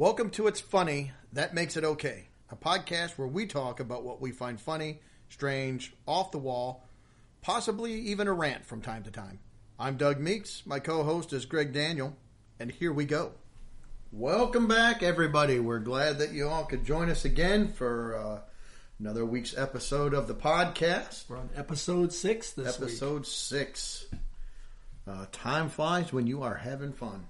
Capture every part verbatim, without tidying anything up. Welcome to It's Funny That Makes It Okay, a podcast where we talk about what we find funny, strange, off the wall, possibly even a rant from time to time. I'm Doug Meeks, my co-host is Greg Daniel, and here we go. Welcome back, everybody. We're glad that you all could join us again for uh, another week's episode of the podcast. We're on episode six this episode week. Episode six. Uh, time flies when you are having fun.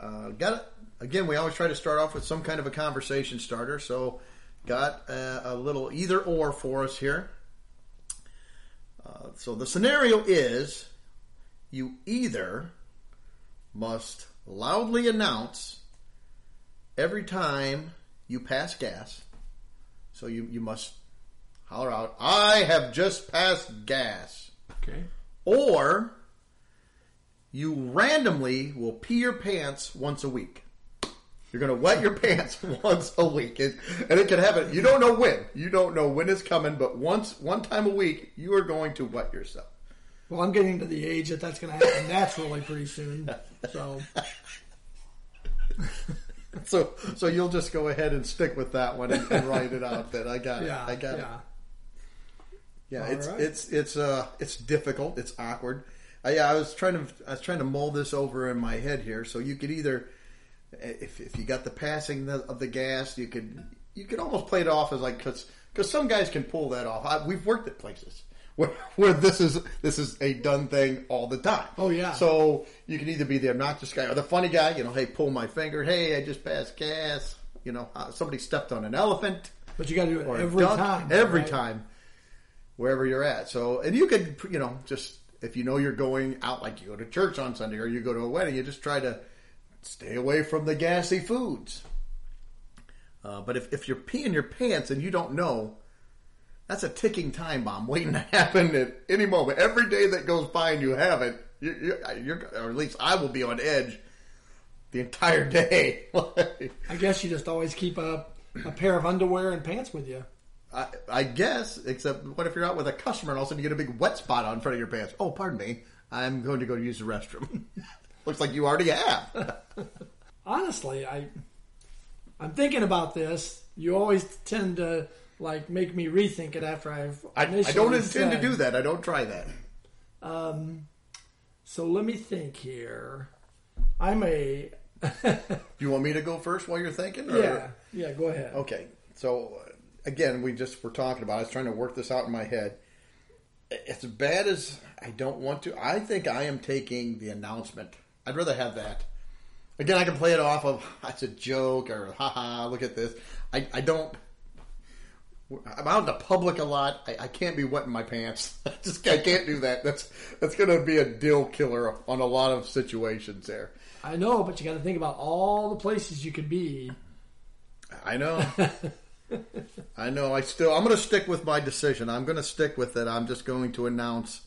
Uh, got it. Again, we always try to start off with some kind of a conversation starter, so got a, a little either or for us here. Uh, so the scenario is you either must loudly announce every time you pass gas, so you, you must holler out, "I have just passed gas." Okay. Or you randomly will pee your pants once a week. You're going to wet your pants once a week. It, and it can happen. You don't know when. You don't know when it's coming, but once, one time a week, you are going to wet yourself. Well, I'm getting to the age that that's going to happen naturally pretty soon. So so so you'll just go ahead and stick with that one and, and write it out then. I got yeah, it. I got yeah. it. Yeah, All it's right. it's it's uh it's difficult. It's awkward. I, I was trying to I was trying to mull this over in my head here. So you could either, if if you got the passing of the gas, you could you could almost play it off as like, because because some guys can pull that off. I, we've worked at places where where this is this is a done thing all the time. Oh yeah. So you can either be the obnoxious guy or the funny guy. You know, hey, pull my finger. Hey, I just passed gas. You know, somebody stepped on an elephant. But you got to do it every time. Every right? time, wherever you're at. So and you could you know just. If you know you're going out, like you go to church on Sunday or you go to a wedding, you just try to stay away from the gassy foods. Uh, but if, if you're peeing your pants and you don't know, that's a ticking time bomb waiting to happen at any moment. Every day that goes by and you haven't, you're, you're, you're, or at least I will be on edge the entire day. I guess you just always keep a, a pair of underwear and pants with you. I, I guess, except what if you're out with a customer and all of a sudden you get a big wet spot on front of your pants? Oh, pardon me. I'm going to go use the restroom. Looks like you already have. Honestly, I, I'm thinking about this. You always tend to like make me rethink it after I've initially I, I don't said. intend to do that. I don't try that. Um, so let me think here. I'm a... You want me to go first while you're thinking? Or? Yeah. Yeah, go ahead. Okay. So... Again, we just were talking about it. I was trying to work this out in my head. As bad as I don't want to, I think I am taking the announcement. I'd rather have that. Again, I can play it off of, that's a joke, or haha, look at this. I, I don't, I'm out in the public a lot. I, I can't be wetting my pants. I just I can't do that. That's, that's going to be a deal killer on a lot of situations there. I know, but you got to think about all the places you could be. I know. I know. I still. I'm going to stick with my decision. I'm going to stick with it. I'm just going to announce,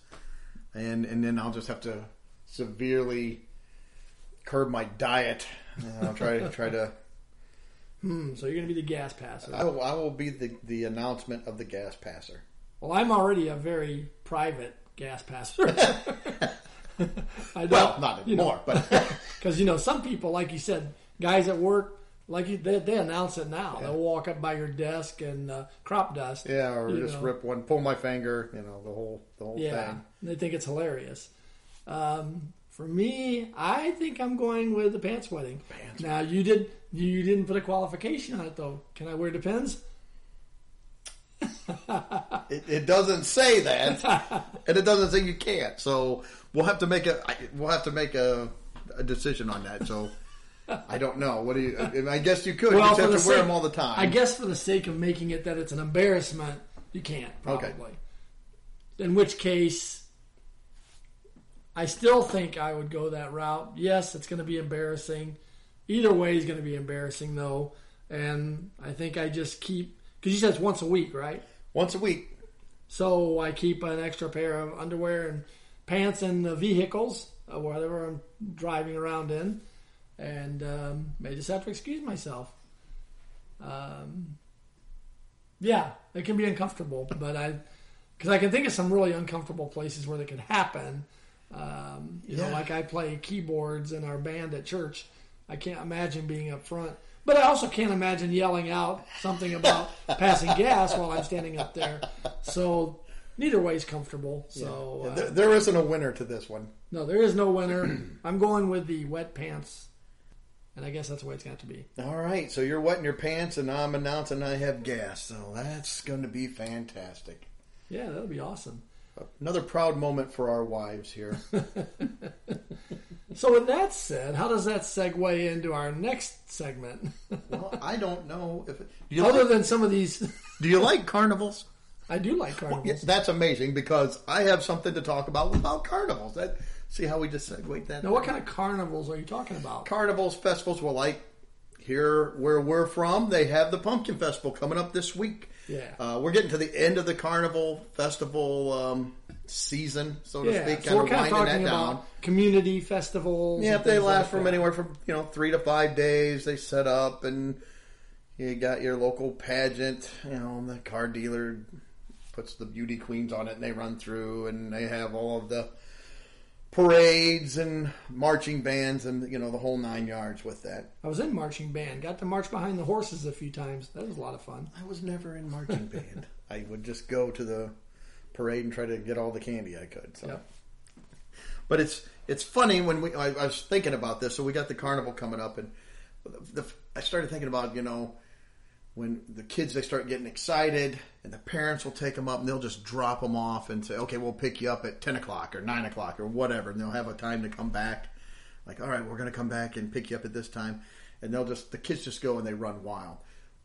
and and then I'll just have to severely curb my diet. And I'll try to try to. Hmm. So you're going to be the gas passer. I will, I will be the the announcement of the gas passer. Well, I'm already a very private gas passer. I don't, well, not anymore, you know, but because you know some people, like you said, guys at work. Like, you, they, they announce it now. Yeah. They'll walk up by your desk and uh, crop dust. Yeah, or just know. rip one, pull my finger, you know, the whole the whole yeah, thing. Yeah, they think it's hilarious. Um, for me, I think I'm going with the pants wedding. Pants now, you, did, you didn't put a qualification on it, though. Can I wear the pins? it, it doesn't say that, and it doesn't say you can't. So we'll have to make a, we'll have to make a, a decision on that, so... I don't know. What do you? I guess you could. Well, you just have to sake, wear them all the time. I guess for the sake of making it that it's an embarrassment, you can't probably. Okay. In which case, I still think I would go that route. Yes, it's going to be embarrassing. Either way is going to be embarrassing, though. And I think I just keep because you said it's once a week, right? Once a week. So I keep an extra pair of underwear and pants in the vehicles, or whatever I'm driving around in. And um, may just have to excuse myself. Um, yeah, it can be uncomfortable, but I, because I can think of some really uncomfortable places where it could happen. Um, you yeah. know, like I play keyboards in our band at church, I can't imagine being up front. But I also can't imagine yelling out something about passing gas while I'm standing up there. So neither way is comfortable. So yeah. Yeah, there, there isn't a winner to this one. No, there is no winner. I'm going with the wet pants. And I guess that's the way it's got to be. All right. So you're wetting your pants, and I'm announcing I have gas. So that's going to be fantastic. Yeah, that'll be awesome. Another proud moment for our wives here. So with that said, how does that segue into our next segment? Well, I don't know. If it, do you Other like, than some of these... Do you like carnivals? I do like carnivals. Well, yeah, that's amazing because I have something to talk about about carnivals. That... See how we just segued that? Now, what kind of carnivals are you talking about? Carnivals, festivals, well, like here where we're from, they have the Pumpkin Festival coming up this week. Yeah. Uh, we're getting to the end of the carnival festival um, season, so to yeah. speak. So we're kind of talking that down. About community festivals. Yeah, they last like from that. anywhere from, you know, three to five days. They set up, and you got your local pageant, you know, the car dealer puts the beauty queens on it, and they run through, and they have all of the parades and marching bands and, you know, the whole nine yards with that. I was in marching band. Got to march behind the horses a few times. That was a lot of fun. I was never in marching band. I would just go to the parade and try to get all the candy I could. So. Yep. But it's it's funny when we... I, I was thinking about this. So we got the carnival coming up, and the, I started thinking about, you know, when the kids, they start getting excited, and the parents will take them up, and they'll just drop them off and say, okay, we'll pick you up at ten o'clock or nine o'clock or whatever, and they'll have a time to come back. Like, all right, we're going to come back and pick you up at this time. And they'll just, the kids just go and they run wild.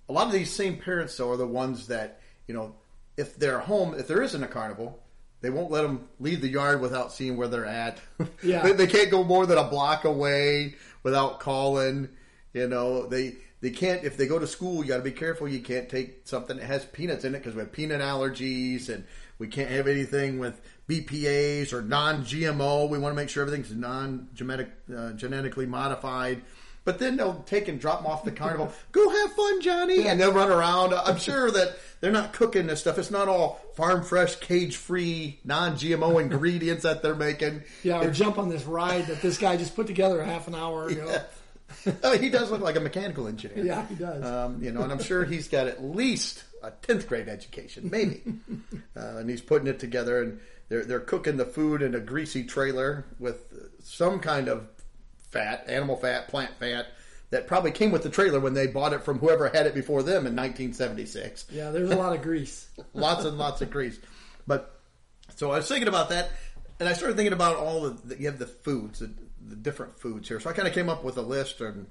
A lot of these same parents, though, are the ones that, you know, if they're home, if there isn't a carnival, they won't let them leave the yard without seeing where they're at. Yeah. they, they can't go more than a block away without calling. You know, they... They can't, if they go to school, you got to be careful. You can't take something that has peanuts in it because we have peanut allergies, and we can't have anything with B P As or non G M O. We want to make sure everything's non-genetic, uh, genetically modified. But then they'll take and drop them off the carnival. Go have fun, Johnny! And they'll run around. I'm sure that they're not cooking this stuff. It's not all farm-fresh, cage-free, non G M O ingredients that they're making. Yeah, or it's, jump on this ride that this guy just put together a half an hour ago. Yeah. Oh, he does look like a mechanical engineer. Yeah, he does. Um, you know, and I'm sure he's got at least a tenth grade education, maybe. uh, and he's putting it together, and they're they're cooking the food in a greasy trailer with some kind of fat, animal fat, plant fat, that probably came with the trailer when they bought it from whoever had it before them in nineteen seventy-six. Yeah, there's a lot of grease. Lots and lots of grease. But so I was thinking about that, and I started thinking about all the, the you have the foods that. The different foods here. So I kind of came up with a list or,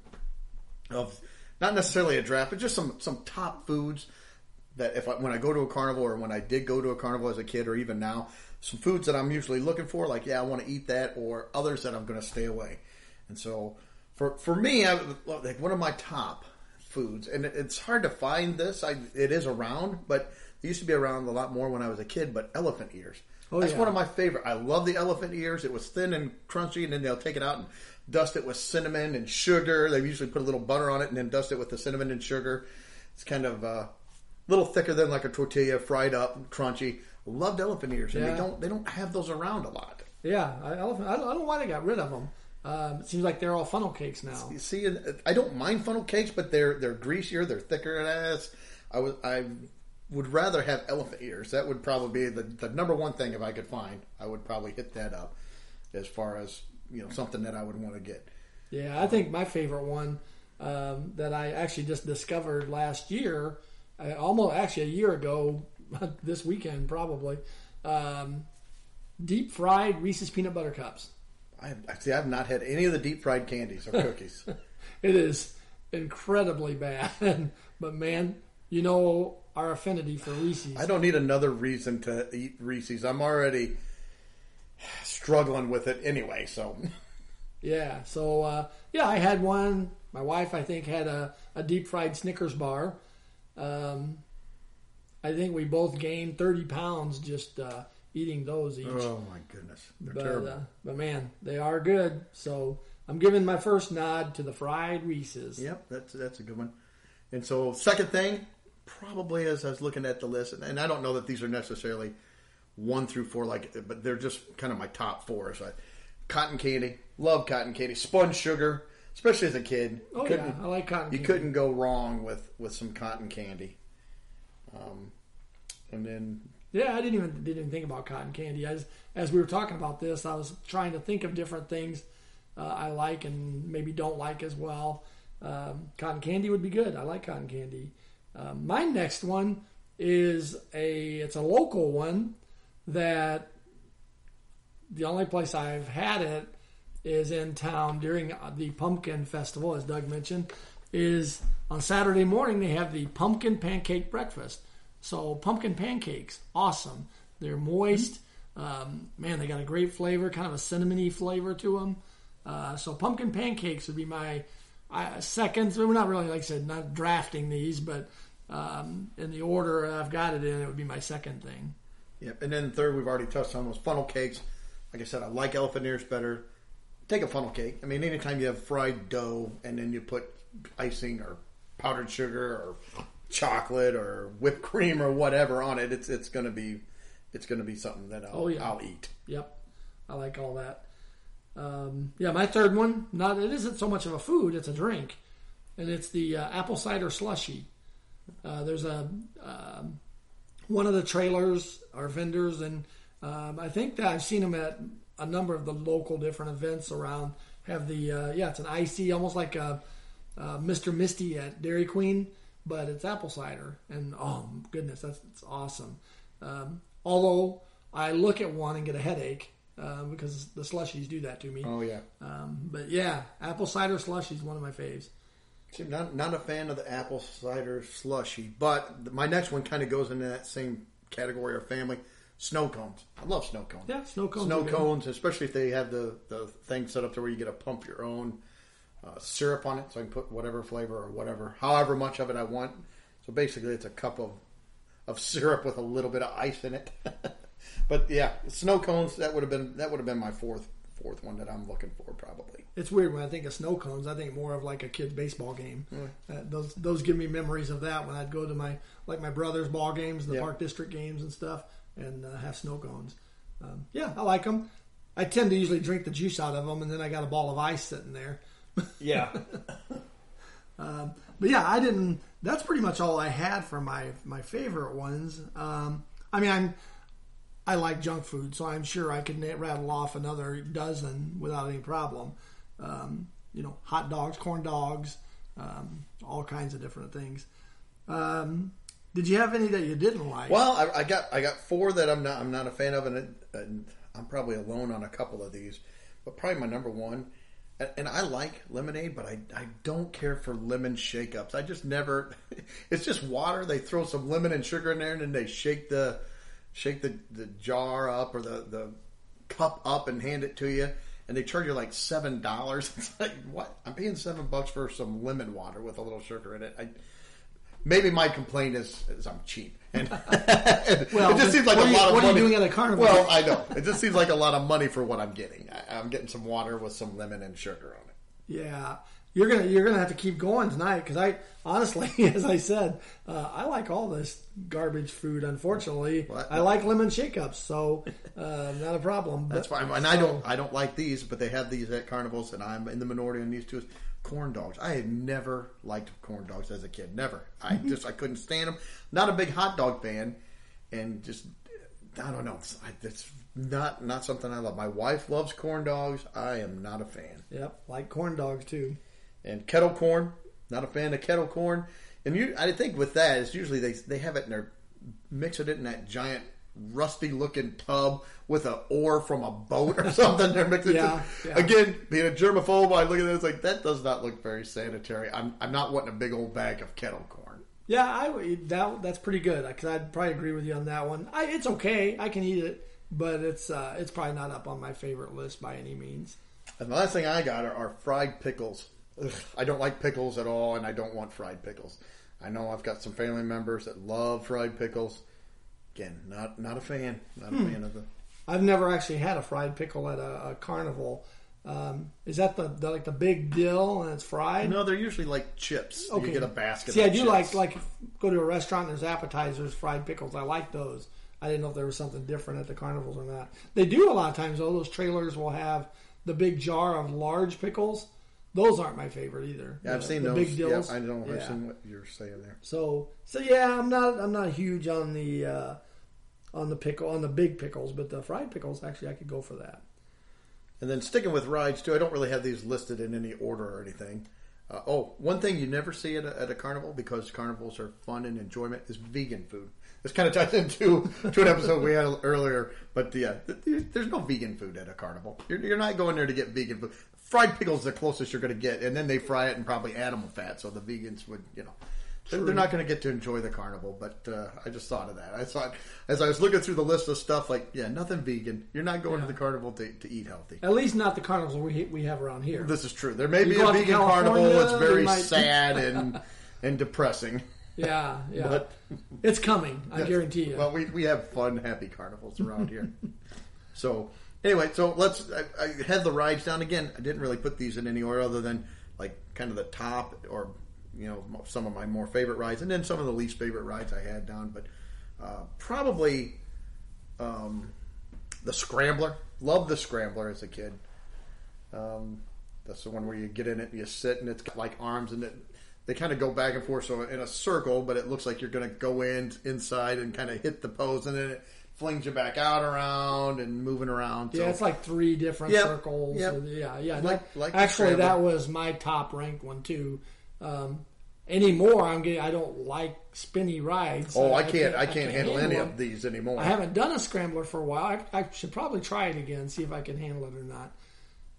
of not necessarily a draft, but just some, some top foods that if I, when I go to a carnival or when I did go to a carnival as a kid or even now, some foods that I'm usually looking for, like, yeah, I want to eat that, or others that I'm going to stay away. And so for, for me, I like one of my top foods, and it, it's hard to find this. I, it is around, but it used to be around a lot more when I was a kid, but elephant ears. Oh, That's yeah. one of my favorite. I love the elephant ears. It was thin and crunchy, and then they'll take it out and dust it with cinnamon and sugar. They usually put a little butter on it and then dust it with the cinnamon and sugar. It's kind of a little thicker than like a tortilla, fried up, crunchy. Loved elephant ears, and yeah. they don't they don't have those around a lot. Yeah, I, elephant, I, don't, I don't know why they got rid of them. Um, it seems like they're all funnel cakes now. See, I don't mind funnel cakes, but they're they're greasier, they're thicker, and as I was I. would rather have elephant ears. That would probably be the, the number one thing if I could find. I would probably hit that up as far as, you know, something that I would want to get. Yeah, I think my favorite one um, that I actually just discovered last year, I almost actually a year ago, this weekend probably, um, deep fried Reese's peanut butter cups. I see. I've not had any of the deep fried candies or cookies. It is incredibly bad, but man, you know. Our affinity for Reese's. I don't need another reason to eat Reese's. I'm already struggling with it anyway, so. Yeah, so, uh, yeah, I had one. My wife, I think, had a, a deep-fried Snickers bar. Um, I think we both gained thirty pounds just uh, eating those each. Oh, my goodness. They're but, terrible. Uh, but, man, they are good. So I'm giving my first nod to the fried Reese's. Yep, that's, that's a good one. And so, second thing. Probably as I was looking at the list, and I don't know that these are necessarily one through four, like, but they're just kind of my top four. So I, cotton candy, love cotton candy, sponge sugar, especially as a kid. Oh yeah, I like cotton candy. You couldn't go wrong with, with some cotton candy. Um, and then yeah, I didn't even didn't even think about cotton candy. As as we were talking about this, I was trying to think of different things uh, I like and maybe don't like as well. Um, cotton candy would be good. I like cotton candy. Uh, my next one is a it's a local one that the only place I've had it is in town during the Pumpkin Festival, as Doug mentioned, is on Saturday morning they have the pumpkin pancake breakfast. So pumpkin pancakes, awesome. They're moist. Um, man, they got a great flavor, kind of a cinnamony flavor to them. Uh, so pumpkin pancakes would be my I, second. We're not really, like I said, not drafting these, but um, in the order I've got it in, it would be my second thing. Yep, and then third, we've already touched on, was funnel cakes. Like I said, I like elephant ears better. Take a funnel cake. I mean, anytime you have fried dough and then you put icing or powdered sugar or chocolate or whipped cream or whatever on it, it's it's gonna be it's gonna be something that I'll, oh, yeah. I'll eat. Yep, I like all that. Um, yeah, my third one. Not it isn't so much of a food; it's a drink, and it's the uh, apple cider slushy. Uh, there's a um, one of the trailers or vendors, and um, I think that I've seen them at a number of the local different events around. Have the uh, yeah, it's an icy, almost like a uh, Mister Misty at Dairy Queen. But it's apple cider, and oh goodness, that's it's awesome. Um, although I look at one and get a headache uh, because the slushies do that to me. Oh yeah. Um, but yeah, apple cider slushy is one of my faves. See, not not a fan of the apple cider slushy, but my next one kind of goes into that same category or family. Snow cones. I love snow cones. Yeah, snow cones. Snow cones, especially if they have the the thing set up to where you get to pump your own. Uh, syrup on it, so I can put whatever flavor or whatever, however much of it I want. So basically, it's a cup of of syrup with a little bit of ice in it. But yeah, snow cones. That would have been that would have been my fourth fourth one that I'm looking for probably. It's weird when I think of snow cones, I think more of like a kid's baseball game. Mm. Uh, those those give me memories of that when I'd go to my like my brother's ball games, the yeah. park district games and stuff, and uh, have snow cones. Um, yeah, I like them. I tend to usually drink the juice out of them, and then I got a ball of ice sitting there. Yeah. um, but yeah, I didn't, that's pretty much all I had for my, my favorite ones. Um, I mean, I'm, I like junk food, so I'm sure I could rattle off another dozen without any problem. Um, you know, hot dogs, corn dogs, um, all kinds of different things. Um, did you have any that you didn't like? Well, I, I got, I got four that I'm not, I'm not a fan of, and, it, and I'm probably alone on a couple of these, but probably my number one. And I like lemonade, but I, I don't care for lemon shake-ups. I just never... It's just water. They throw some lemon and sugar in there, and then they shake the shake the, the jar up or the, the cup up and hand it to you, and they charge you like seven dollars. It's like, what? I'm paying seven bucks for some lemon water with a little sugar in it. I, maybe my complaint is, is I'm cheap. And, and well, it just seems like a lot you, of what money. What are you doing at a carnival? Well, I know. It just seems like a lot of money for what I'm getting. I, I'm getting some water with some lemon and sugar on it. Yeah. You're going to you're gonna have to keep going tonight because I, honestly, as I said, uh, I like all this garbage food, unfortunately. Well, I, I like lemon shake-ups, so uh, not a problem. But, that's fine. And so. I don't I don't like these, but they have these at carnivals, and I'm in the minority on these two. Corn dogs. I had never liked corn dogs as a kid. Never. I just I couldn't stand them. Not a big hot dog fan, and just I don't know. It's, it's not not something I love. My wife loves corn dogs. I am not a fan. Yep, like corn dogs too. And kettle corn. Not a fan of kettle corn. And you, I think with that, it's usually they they have it in their mixing it in that giant rusty looking tub with an oar from a boat or something. They're mixing yeah, yeah. Again, being a germaphobe, I look at this like that does not look very sanitary. I'm I'm not wanting a big old bag of kettle corn. Yeah, I that that's pretty good because I'd probably agree with you on that one. I, it's okay, I can eat it, but it's uh, it's probably not up on my favorite list by any means. And the last thing I got are, are fried pickles. Ugh, I don't like pickles at all, and I don't want fried pickles. I know I've got some family members that love fried pickles. Again, not not a fan. Not a hmm. fan of the. I've never actually had a fried pickle at a, a carnival. Um, is that the, the like the big dill and it's fried? No, they're usually like chips. Okay. You get a basket. See, of I do chips. like like go to a restaurant and there's appetizers, fried pickles. I like those. I didn't know if there was something different at the carnivals or not. They do a lot of times though. Those trailers will have the big jar of large pickles Those aren't my favorite either. Yeah, I've the, seen the those. Big deals. Yeah, I know. Yeah. I've seen what you're saying there. So, so yeah, I'm not. I'm not huge on the uh, on the pickle on the big pickles, but the fried pickles actually I could go for that. And then sticking with rides too, I don't really have these listed in any order or anything. Uh, oh, one thing you never see at a, at a carnival, because carnivals are fun and enjoyment, is vegan food. This kind of ties into to an episode we had earlier, but yeah, there's no vegan food at a carnival. You're, you're not going there to get vegan food. Fried pickles is the closest you're going to get, and then they fry it in probably animal fat, so the vegans would, you know, they're, they're not going to get to enjoy the carnival. But uh, I just thought of that. I thought as I was looking through the list of stuff, like yeah, nothing vegan. You're not going yeah. to the carnival to, to eat healthy. At least not the carnivals we we have around here. This is true. There may you be a vegan carnival that's very might... sad and and depressing. Yeah, yeah. But, it's coming, I guarantee you. Well, we we have fun, happy carnivals around here. So anyway, so let's. I, I had the rides down again. I didn't really put these in any order other than like kind of the top, or you know, some of my more favorite rides, and then some of the least favorite rides I had down. But uh, probably um, the Scrambler. Loved the Scrambler as a kid. Um, that's the one where you get in it and you sit, and it's got like arms, and it, they kind of go back and forth, so in a circle, but it looks like you're going to go in inside and kind of hit the pose, and then it flings you back out around and moving around. So. Yeah, it's like three different yep. circles. Yep. Or, yeah, yeah. Like, that, like actually, that was my top ranked one too. Um, anymore, I'm getting. I don't like spinny rides. Oh, I can't. I can't, I can't, I can't handle, handle any of these anymore. I haven't done a Scrambler for a while. I, I should probably try it again, see if I can handle it or not.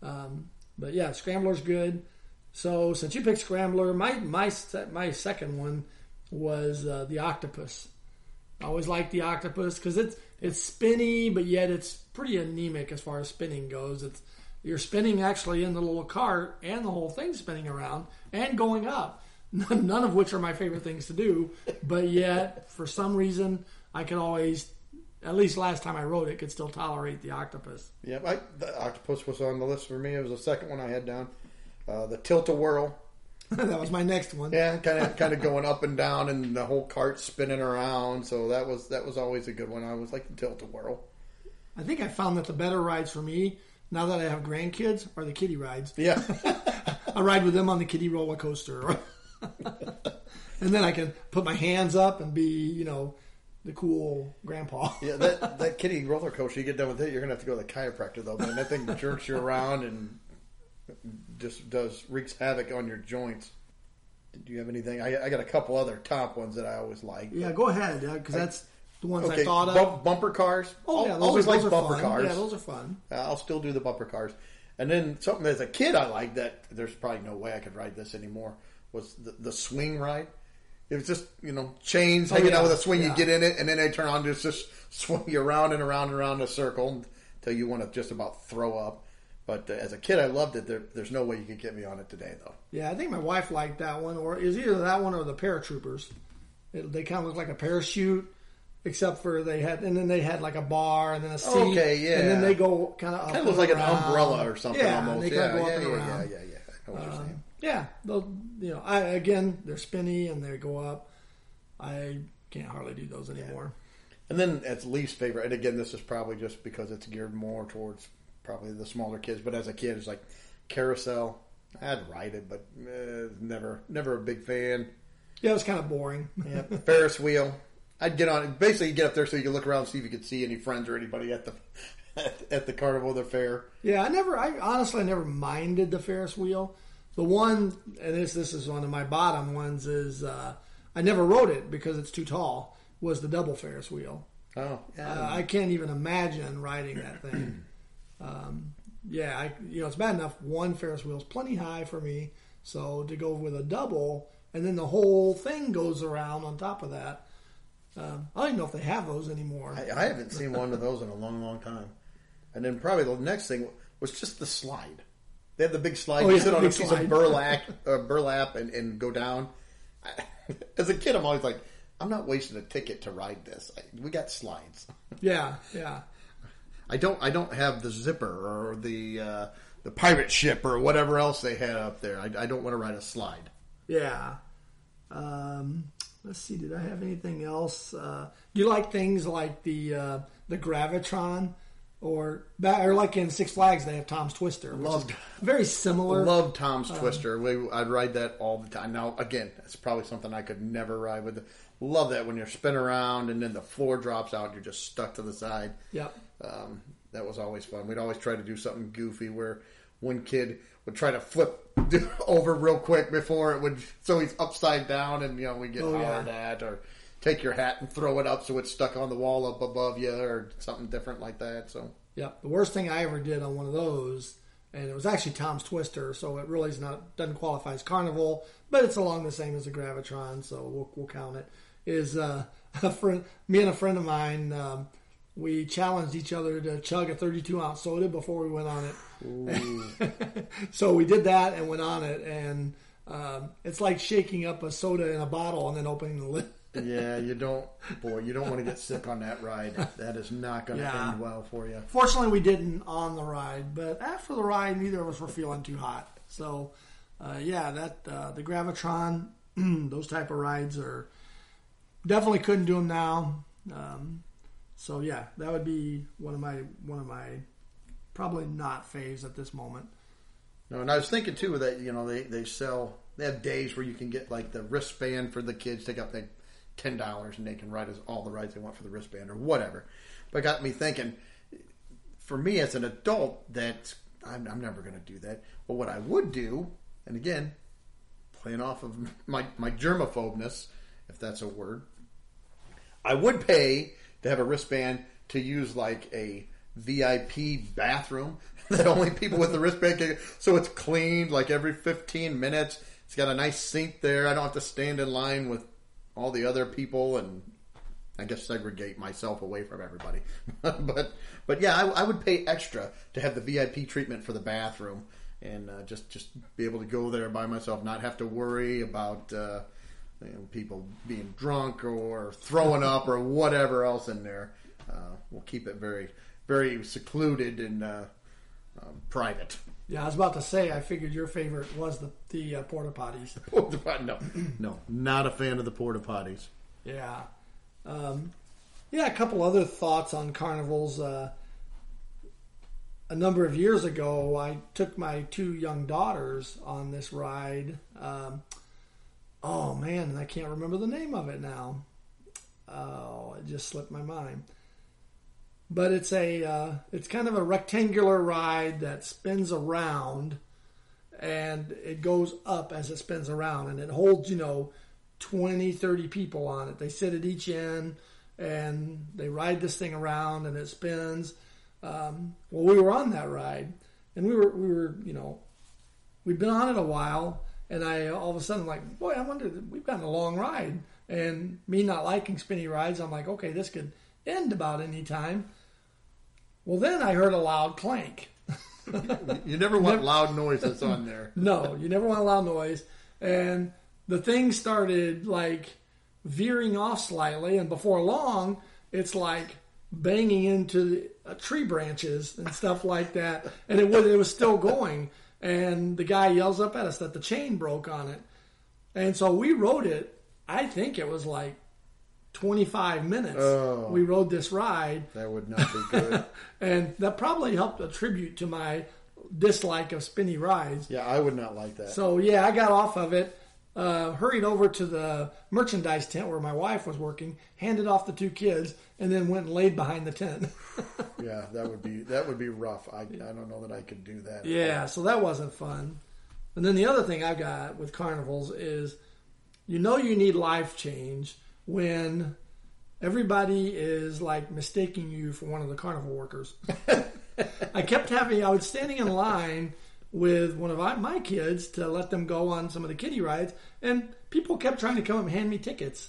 Um, but yeah, Scrambler's good. So since you picked Scrambler, my my my second one was uh, the Octopus. I always liked the Octopus because it's it's spinny, but yet it's pretty anemic as far as spinning goes. It's You're spinning actually in the little cart, and the whole thing's spinning around and going up. None of which are my favorite things to do, but yet for some reason I could always, at least last time I rode it, could still tolerate the Octopus. Yeah, I, the Octopus was on the list for me. It was the second one I had down. Uh, the Tilt-A-Whirl. That was my next one. Yeah, kind of kind of going up and down, and the whole cart spinning around. So that was that was always a good one. I always liked the Tilt-A-Whirl. I think I found that the better rides for me, now that I have grandkids, are the kiddie rides. Yeah. I ride with them on the kiddie roller coaster. And then I can put my hands up and be, you know, the cool grandpa. Yeah, that, that kiddie roller coaster, you get done with it, you're going to have to go to the chiropractor, though. But that thing jerks you around and just does wreaks havoc on your joints. Do you have anything? I, I got a couple other top ones that I always like. Yeah, go ahead, because that's... The ones okay. I thought of. Bump, bumper cars. Oh, yeah. Those Always like bumper fun. cars. Yeah, those are fun. Uh, I'll still do the bumper cars. And then something as a kid I liked that there's probably no way I could ride this anymore was the, the swing ride. It was just, you know, chains oh, hanging yeah. out with a swing. Yeah. You get in it, and then they turn on to just swing you around and around and around in a circle until you want to just about throw up. But uh, as a kid, I loved it. There, there's no way you could get me on it today, though. Yeah, I think my wife liked that one. Or it was either that one or the paratroopers. It, they kind of look like a parachute. Except for they had, and then they had like a bar and then a seat. Okay, yeah. And then they go kind of up. Kind of looks like an umbrella or something yeah, almost. They yeah, go yeah, up yeah, and around. yeah, yeah, yeah. I know what uh, you're saying. Yeah. They'll, you know, I, again, they're spinny and they go up. I can't hardly do those anymore. Yeah. And then at least favorite, and again, this is probably just because it's geared more towards probably the smaller kids, but as a kid, it's like carousel. I'd ride it, but eh, never, never a big fan. Yeah, it was kind of boring. Yeah. Ferris wheel. I'd get on. Basically, you get up there so you can look around and see if you could see any friends or anybody at the at the carnival, the fair. Yeah, I never. I honestly I never minded the Ferris wheel. The one, and this this is one of my bottom ones, is uh, I never rode it because it's too tall. Was the double Ferris wheel? Oh, yeah. uh, I can't even imagine riding that thing. um, yeah, I, you know, it's bad enough. One Ferris wheel is plenty high for me, so to go with a double, and then the whole thing goes around on top of that. Um, I don't even know if they have those anymore. I, I haven't seen one of those in a long, long time. And then probably the next thing was just the slide. They had the big slide. Oh, you yeah, sit on a piece slide. of burlap, uh, burlap and, and go down. I, as a kid, I'm always like, I'm not wasting a ticket to ride this. I, we got slides. Yeah, yeah. I don't. I don't have the zipper or the uh, the pirate ship or whatever else they had up there. I, I don't want to ride a slide. Yeah. Um. Let's see, did I have anything else? Uh, do you like things like the uh, the Gravitron? Or, or like in Six Flags, they have Tom's Twister. Loved, very similar. Love Tom's um, Twister. We, I'd ride that all the time. Now, again, it's probably something I could never ride with. Love that when you're spinning around and then the floor drops out, you're just stuck to the side. Yep. Um, that was always fun. We'd always try to do something goofy where one kid would try to flip over real quick before it would, so he's upside down and, you know, we get oh, hollered yeah. at, or take your hat and throw it up so it's stuck on the wall up above you or something different like that. So yeah, the worst thing I ever did on one of those, and it was actually Tom's Twister, so it really is not doesn't qualify as carnival, but it's along the same as the Gravitron, so we'll, we'll count it. Is uh, a friend, me and a friend of mine, um, we challenged each other to chug a thirty-two ounce soda before we went on it. So we did that and went on it, and um, it's like shaking up a soda in a bottle and then opening the lid. Yeah, you don't, boy, you don't want to get sick on that ride. That is not going to yeah. end well for you. Fortunately, we didn't on the ride, but after the ride, neither of us were feeling too hot. So, uh, yeah, that uh, the Gravitron, those type of rides are definitely couldn't do them now. Um, so yeah, that would be one of my one of my probably not faves at this moment. No, and I was thinking too that you know they they sell they have days where you can get like the wristband for the kids. Take up they. Ten dollars, and they can ride all the rides they want for the wristband or whatever. But it got me thinking. For me as an adult, that I'm, I'm never going to do that. But what I would do, and again, playing off of my my germaphobness, if that's a word, I would pay to have a wristband to use like a V I P bathroom that only people with the wristband can. So it's cleaned like every fifteen minutes. It's got a nice sink there. I don't have to stand in line with all the other people, and I guess segregate myself away from everybody. but but yeah, I, I would pay extra to have the V I P treatment for the bathroom, and uh, just just be able to go there by myself, not have to worry about uh, you know, people being drunk or throwing up or whatever else in there. Uh, we'll keep it very very secluded and uh, um, private. Yeah, I was about to say, I figured your favorite was the, the uh, porta potties. No, no, not a fan of the porta potties. Yeah. Um, yeah, a couple other thoughts on carnivals. Uh, a number of years ago, I took my two young daughters on this ride. Um, oh, man, I can't remember the name of it now. Oh, it just slipped my mind. But it's a uh, it's kind of a rectangular ride that spins around, and it goes up as it spins around, and it holds, you know, twenty, thirty people on it. They sit at each end, and they ride this thing around, and it spins. Um, well, we were on that ride, and we were, we were you know, we'd been on it a while, and I all of a sudden, like, boy, I wonder, we've gotten a long ride. And me not liking spinny rides, I'm like, okay, this could end about any time. Well, then I heard a loud clank. You never want never, loud noises on there. No, you never want a loud noise. And the thing started, like, veering off slightly. And before long, it's, like, banging into the, uh, tree branches and stuff like that. And it was, it was still going. And the guy yells up at us that the chain broke on it. And so we rode it. I think it was, like, twenty-five minutes. Oh, we rode this ride. That would not be good. And that probably helped attribute to my dislike of spinny rides. Yeah, I would not like that. So, yeah, I got off of it, uh, hurried over to the merchandise tent where my wife was working, handed off the two kids, and then went and laid behind the tent. Yeah, that would be that would be rough. I, I don't know that I could do that. Yeah, so that wasn't fun. And then the other thing I've got with carnivals is, you know, you need life change when everybody is, like, mistaking you for one of the carnival workers. I kept having, I was standing in line with one of my kids to let them go on some of the kiddie rides, and people kept trying to come and hand me tickets,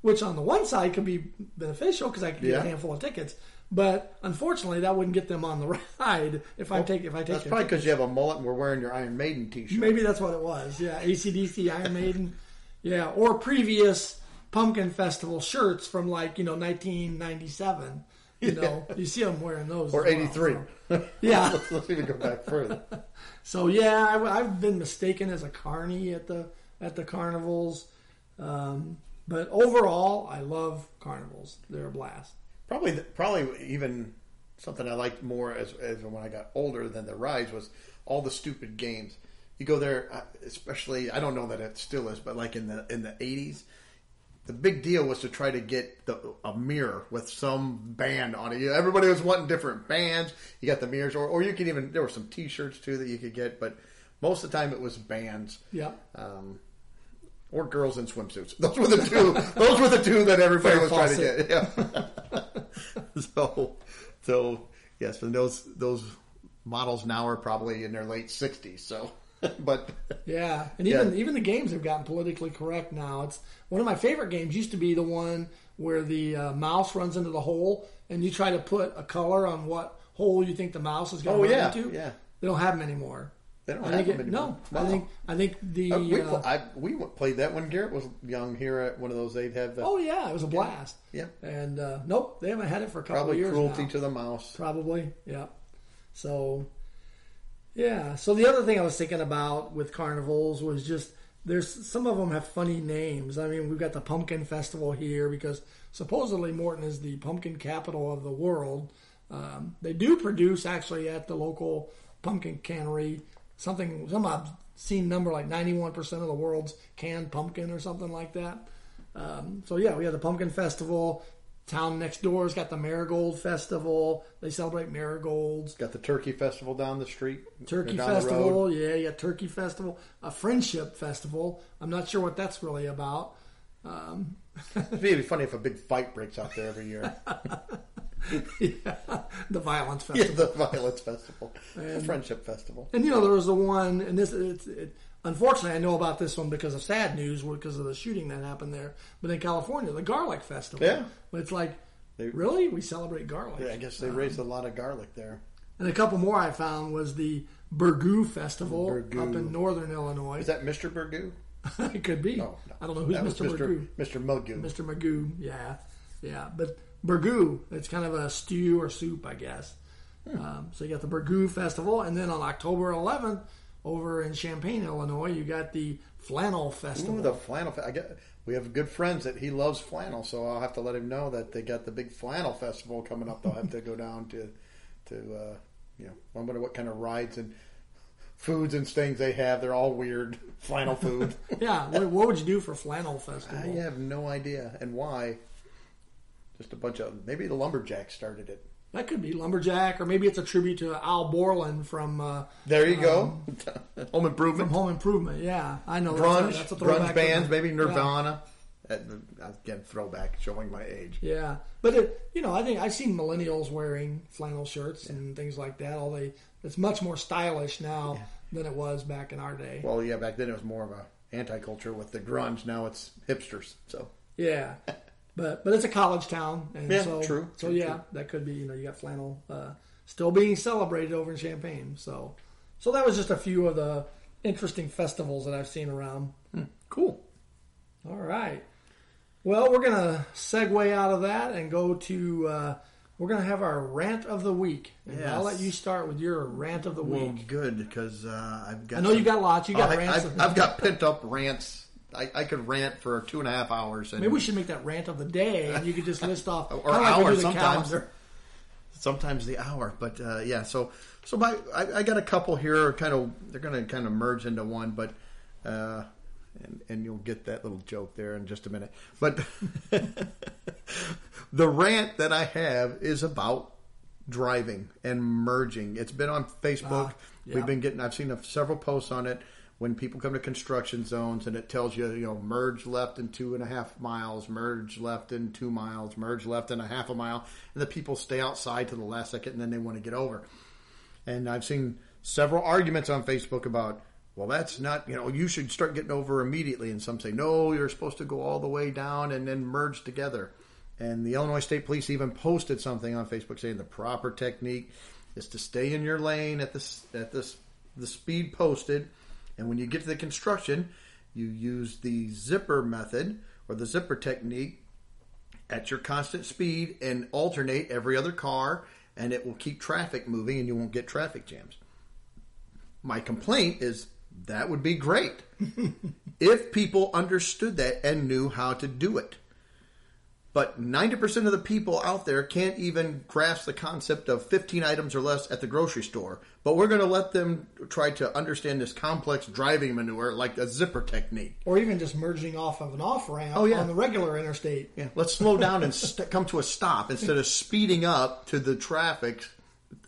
which on the one side could be beneficial because I could get yeah. a handful of tickets, but unfortunately that wouldn't get them on the ride if well, I take if I take That's probably because you have a mullet and we're wearing your Iron Maiden t-shirt. Maybe that's what it was, yeah. A C D C, Iron Maiden, yeah, or previous Pumpkin Festival shirts from, like, you know, nineteen ninety-seven. You know, yeah. You see them wearing those. Or eighty-three. Well, so. Yeah. let's, let's even go back further. So, yeah, I, I've been mistaken as a carny at the at the carnivals. Um, but overall, I love carnivals. They're a blast. Probably, probably even something I liked more as, as when I got older than the rides was all the stupid games. You go there, especially, I don't know that it still is, but like in the in the eighties, the big deal was to try to get the, a mirror with some band on it. Everybody was wanting different bands. You got the mirrors, or, or you could even, there were some T-shirts too that you could get, but most of the time it was bands. Yeah. Um, or girls in swimsuits. Those were the two. Those were the two that everybody Fair was trying faucet. to get. Yeah. so, so yes, and those those models now are probably in their late sixties. So, but yeah, and even yeah. even the games have gotten politically correct now. It's one of my favorite games. Used to be the one where the uh, mouse runs into the hole, and you try to put a color on what hole you think the mouse is going to oh, run yeah, into. Yeah, they don't have them anymore. They don't I have them it, anymore. No, wow. I think I think the uh, we, uh, I, we played that when Garrett was young here at one of those. They'd have that. Oh yeah, it was a blast. Yeah, yeah. and uh, nope, they haven't had it for a couple Probably of years. Probably cruelty now. to the mouse. Probably, yeah. So, yeah. So the other thing I was thinking about with carnivals was just there's some of them have funny names. I mean, we've got the Pumpkin Festival here because supposedly Morton is the pumpkin capital of the world. Um, they do produce actually at the local pumpkin cannery. Something, some obscene number like ninety-one percent of the world's canned pumpkin or something like that. Um, so, yeah, we have the Pumpkin Festival. Town next door has got the Marigold Festival. They celebrate marigolds. Got the Turkey Festival down the street. Turkey Festival, yeah, yeah, Turkey Festival. A Friendship Festival. I'm not sure what that's really about. Um. It'd be funny if a big fight breaks out there every year. Yeah, the Violence Festival. Yeah, the Violence Festival. And, the Friendship Festival. And, you know, there was the one, and this, it, it, unfortunately, I know about this one because of sad news, because of the shooting that happened there. But in California, the Garlic Festival. Yeah. It's like, they, really? We celebrate garlic. Yeah, I guess they um, raised a lot of garlic there. And a couple more I found was the Burgoo Festival Burgoo. up in northern Illinois. Is that Mister Burgoo? It could be. Oh, no. I don't know who's Mister Burgoo. Mister Magoo. Mister Magoo, yeah. Yeah, but Burgoo, it's kind of a stew or soup, I guess. Hmm. Um, so you got the Burgoo Festival, and then on October eleventh, over in Champaign, Illinois, you got the Flannel Festival. Ooh, the Flannel Festival. I get, we have good friends that he loves flannel, so I'll have to let him know that they got the big Flannel Festival coming up. They'll have to go down to, to uh, you know, I wonder what kind of rides and foods and things they have. They're all weird. Flannel food. Yeah, what, what would you do for Flannel Festival? I have no idea, and why. Just a bunch of, maybe the Lumberjack started it. That could be Lumberjack, or maybe it's a tribute to Al Borland from... Uh, there you um, go. Home Improvement. From Home Improvement, yeah. I know. Grunge, that's a, that's a grunge bands, maybe Nirvana. Yeah. That, again, throwback, showing my age. Yeah, but, it, you know, I think I've seen millennials wearing flannel shirts yeah. and things like that. All they, it's much more stylish now yeah. than it was back in our day. Well, yeah, back then it was more of a anti-culture with the grunge. Now it's hipsters, so... Yeah. But but it's a college town, and yeah, so true, so true, yeah, true. That could be, you know, you got flannel uh, still being celebrated over in Champaign. So so that was just a few of the interesting festivals that I've seen around. Hmm. Cool. All right. Well, we're gonna segue out of that and go to uh, we're gonna have our rant of the week. And yes. I'll let you start with your rant of the week. Well, good because uh, I've got. I know some, you got lots. You got uh, rants. I, I've, I've got pent up rants. I, I could rant for two and a half hours. And maybe we should make that rant of the day, and you could just list off or hour like sometimes. Calendar. Sometimes the hour, but uh, yeah. So, so my I, I got a couple here. Kind of, they're going to kind of merge into one, but uh, and and you'll get that little joke there in just a minute. But the rant that I have is about driving and merging. It's been on Facebook. Uh, yeah. We've been getting. I've seen several posts on it. When people come to construction zones and it tells you, you know, merge left in two and a half miles, merge left in two miles, merge left in a half a mile, and the people stay outside to the last second and then they want to get over. And I've seen several arguments on Facebook about, well, that's not, you know, you should start getting over immediately. And some say, no, you're supposed to go all the way down and then merge together. And the Illinois State Police even posted something on Facebook saying the proper technique is to stay in your lane at this at this the speed posted. And when you get to the construction, you use the zipper method or the zipper technique at your constant speed and alternate every other car, and it will keep traffic moving and you won't get traffic jams. My complaint is that would be great if people understood that and knew how to do it. But ninety percent of the people out there can't even grasp the concept of fifteen items or less at the grocery store. But we're going to let them try to understand this complex driving maneuver like a zipper technique. Or even just merging off of an off-ramp oh, yeah. on the regular interstate. Yeah, let's slow down and st- come to a stop instead of speeding up to the traffic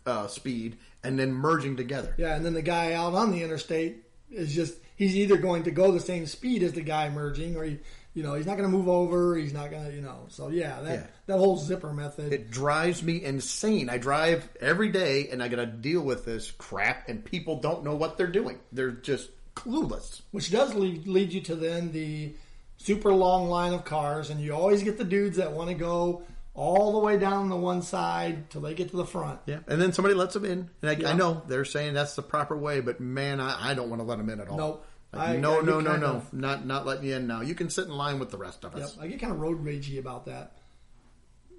uh, speed and then merging together. Yeah, and then the guy out on the interstate is just, he's either going to go the same speed as the guy merging or he... You know, he's not going to move over. He's not going to, you know. So, yeah, that yeah. that whole zipper method. It drives me insane. I drive every day, and I got to deal with this crap, and people don't know what they're doing. They're just clueless. Which does lead, lead you to then the super long line of cars, and you always get the dudes that want to go all the way down the one side till they get to the front. Yeah, and then somebody lets them in. And I, yeah. I know they're saying that's the proper way, but, man, I, I don't want to let them in at all. Nope. Like, I, no, I no, no, no. Of, not not letting you in now. You can sit in line with the rest of us. Yep, I get kind of road ragey about that.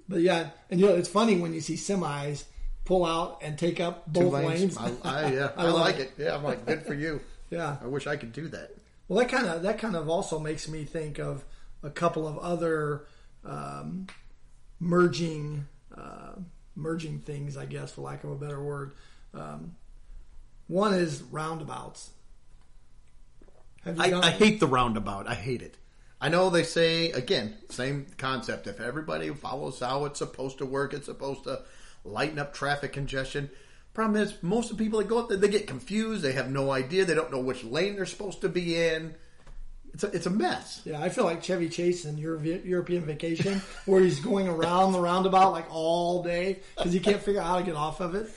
But, yeah, and, you know, it's funny when you see semis pull out and take up both lanes. lanes. I, I, yeah, I, I like it. it. Yeah, I'm like, good for you. Yeah. I wish I could do that. Well, that kind of that kind of also makes me think of a couple of other um, merging, uh, merging things, I guess, for lack of a better word. Um, one is roundabouts. I, I hate the roundabout. I hate it. I know they say, again, same concept. If everybody follows how it's supposed to work, it's supposed to lighten up traffic congestion. Problem is, most of the people that go up there, they get confused. They have no idea. They don't know which lane they're supposed to be in. It's a, it's a mess. Yeah, I feel like Chevy Chase in Euro- European Vacation, where he's going around the roundabout like all day because he can't figure out how to get off of it.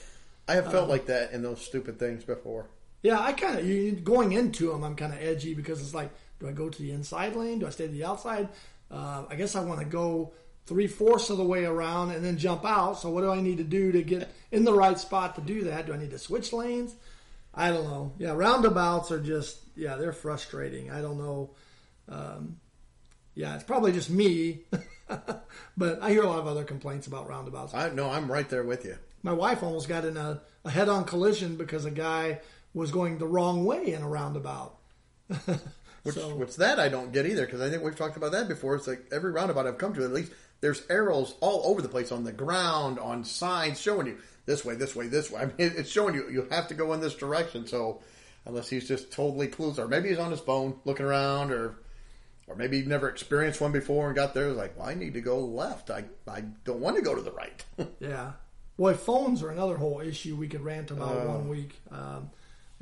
I have felt um, like that in those stupid things before. Yeah, I kind of, going into them, I'm kind of edgy because it's like, do I go to the inside lane? Do I stay to the outside? Uh, I guess I want to go three-fourths of the way around and then jump out. So what do I need to do to get in the right spot to do that? Do I need to switch lanes? I don't know. Yeah, roundabouts are just, yeah, they're frustrating. I don't know. Um, yeah, it's probably just me. But I hear a lot of other complaints about roundabouts. I, no, I'm right there with you. My wife almost got in a, a head-on collision because a guy was going the wrong way in a roundabout. which, so, which that I don't get either, because I think we've talked about that before. It's like every roundabout I've come to, at least, there's arrows all over the place on the ground, on signs, showing you this way, this way, this way. I mean, it's showing you you have to go in this direction. So unless he's just totally clueless, or maybe he's on his phone looking around, or or maybe he never experienced one before and got there, was like, well, I need to go left. I, I don't want to go to the right. Yeah. Well, phones are another whole issue we could rant about uh, one week. Um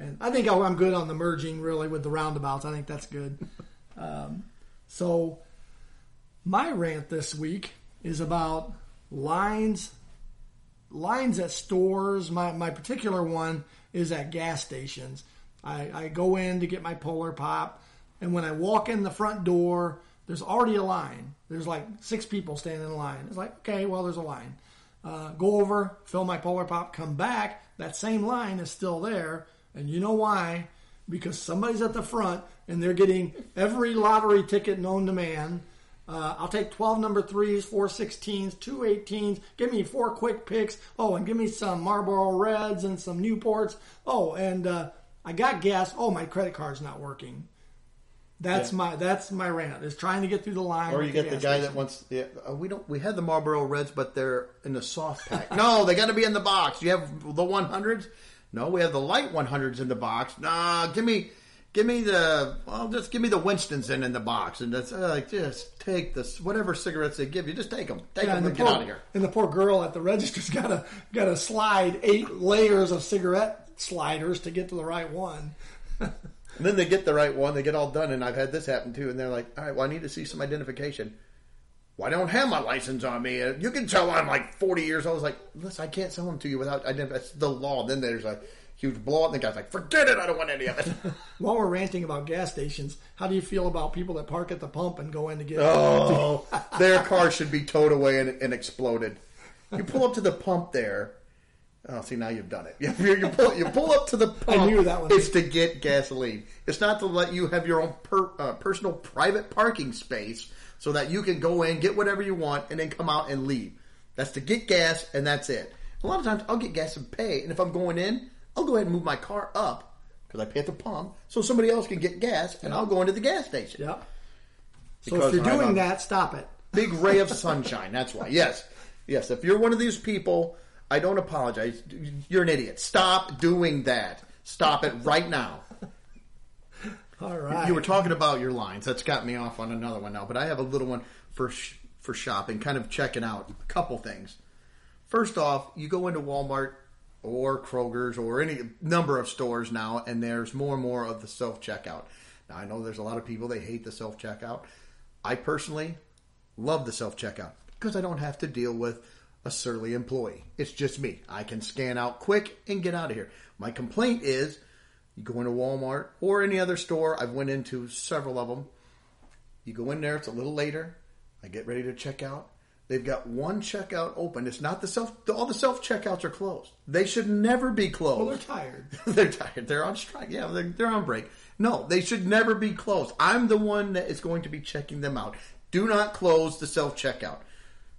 And I think I'm good on the merging, really, with the roundabouts. I think that's good. Um, so my rant this week is about lines lines at stores. My my particular one is at gas stations. I, I go in to get my Polar Pop, and when I walk in the front door, there's already a line. There's like six people standing in line. It's like, okay, well, there's a line. Uh, go over, fill my Polar Pop, come back. That same line is still there. And you know why? Because somebody's at the front and they're getting every lottery ticket known to man. Uh, I'll take twelve number threes, four sixteens, two eighteens. Give me four quick picks. Oh, and give me some Marlboro Reds and some Newports. Oh, and uh, I got gas. Oh, my credit card's not working. That's yeah. my that's my rant. Is trying to get through the line. Or you get the, the guy station. that wants. Yeah, uh, we don't. We had the Marlboro Reds, but they're in the soft pack. No, they got to be in the box. You have the one hundreds. No, we have the light one hundreds in the box. Nah, give me, give me the, well, just give me the Winstons in, in the box, and that's uh, just take this whatever cigarettes they give you, just take them, take yeah, them, and the get poor, out of here. And the poor girl at the register's got to got to slide eight layers of cigarette sliders to get to the right one. And then they get the right one, they get all done, and I've had this happen too. And they're like, all right, well, I need to see some identification. Well, I don't have my license on me. You can tell I'm like forty years old. I was like, listen, I can't sell them to you without identifying. That's the law. And then there's a huge blowout, and the guy's like, forget it, I don't want any of it. While we're ranting about gas stations, how do you feel about people that park at the pump and go in to get... Oh, their car should be towed away and, and exploded. You pull up to the pump there. Oh, see, now you've done it. You, you, pull, you pull up to the pump. I knew that one. It's to get gasoline. It's not to let you have your own per, uh, personal private parking space, so that you can go in, get whatever you want, and then come out and leave. That's to get gas, and that's it. A lot of times, I'll get gas and pay, and if I'm going in, I'll go ahead and move my car up, because I pay at the pump, so somebody else can get gas, and I'll go into the gas station. Yep. So if you're doing that, stop it. Big ray of sunshine. That's why. Yes. Yes. If you're one of these people, I don't apologize. You're an idiot. Stop doing that. Stop it right now. All right. You were talking about your lines. That's got me off on another one now. But I have a little one for sh- for shopping, kind of checking out a couple things. First off, you go into Walmart or Kroger's or any number of stores now, and there's more and more of the self-checkout. Now, I know there's a lot of people, they hate the self-checkout. I personally love the self-checkout because I don't have to deal with a surly employee. It's just me. I can scan out quick and get out of here. My complaint is, you go into Walmart or any other store, I've went into several of them. You go in there, it's a little later. I get ready to check out. They've got one checkout open. It's not the self. All the self checkouts are closed. They should never be closed. Well, they're tired. They're tired. They're on strike. Yeah, they're, they're on break. No, they should never be closed. I'm the one that is going to be checking them out. Do not close the self checkout.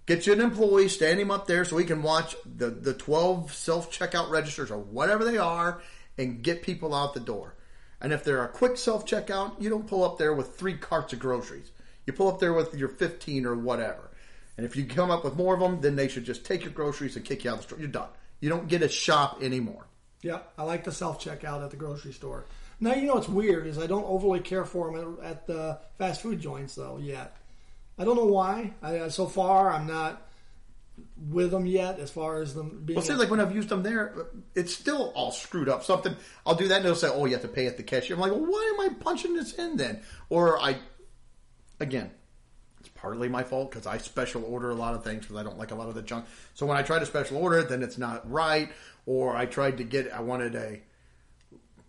Get you an employee, stand him up there so he can watch the, the twelve self checkout registers or whatever they are, and get people out the door. And if they're a quick self checkout, you don't pull up there with three carts of groceries. You pull up there with your fifteen or whatever. And if you come up with more of them, then they should just take your groceries and kick you out of the store. You're done. You don't get a shop anymore. Yeah, I like the self-checkout at the grocery store. Now, you know what's weird is I don't overly care for them at the fast food joints, though, yet. I don't know why. I, so far, I'm not with them yet as far as them being... Well, see, like when I've used them there, it's still all screwed up. Something, I'll do that and they'll say, oh, you have to pay at the cashier. I'm like, well, why am I punching this in then? Or I... Again... It's partly my fault because I special order a lot of things because I don't like a lot of the junk. So when I try to special order it, then it's not right. Or I tried to get, I wanted a,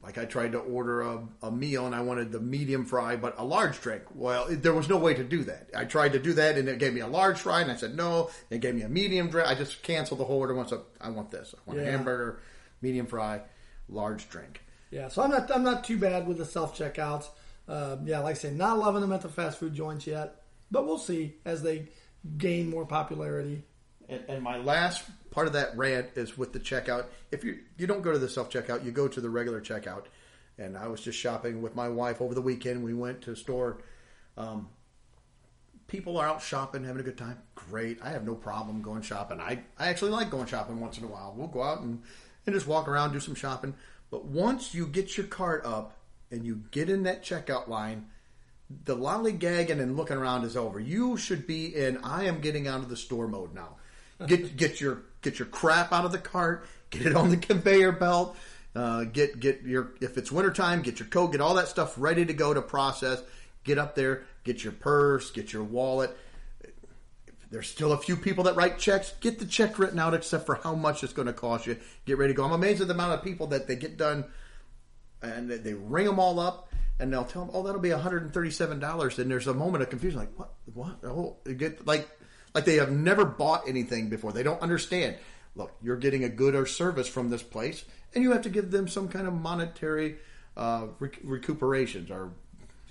like I tried to order a, a meal and I wanted the medium fry, but a large drink. Well, it, there was no way to do that. I tried to do that and it gave me a large fry and I said no. It gave me a medium drink. I just canceled the whole order once. I, I want this. I want yeah. a hamburger, medium fry, large drink. Yeah, so I'm not, I'm not too bad with the self-checkouts. Uh, yeah, like I say, not loving them at the fast food joints yet. But we'll see as they gain more popularity. And, and my last part of that rant is with the checkout. If you you don't go to the self-checkout, you go to the regular checkout. And I was just shopping with my wife over the weekend. We went to a store. Um, people are out shopping, having a good time. Great. I have no problem going shopping. I, I actually like going shopping once in a while. We'll go out and, and just walk around, do some shopping. But once you get your cart up and you get in that checkout line, the lollygagging and looking around is over. You should be in, I am getting out of the store mode now. Get get your get your crap out of the cart. Get it on the conveyor belt. Uh, get get your, if it's wintertime, get your coat. Get all that stuff ready to go to process. Get up there. Get your purse. Get your wallet. There's still a few people that write checks. Get the check written out except for how much it's going to cost you. Get ready to go. I'm amazed at the amount of people that they get done and they ring them all up. And they'll tell them, oh, that'll be one hundred thirty-seven dollars. And there's a moment of confusion, like, what? What? Oh, get, like, like they have never bought anything before. They don't understand. Look, you're getting a good or service from this place, and you have to give them some kind of monetary uh, rec- recuperations or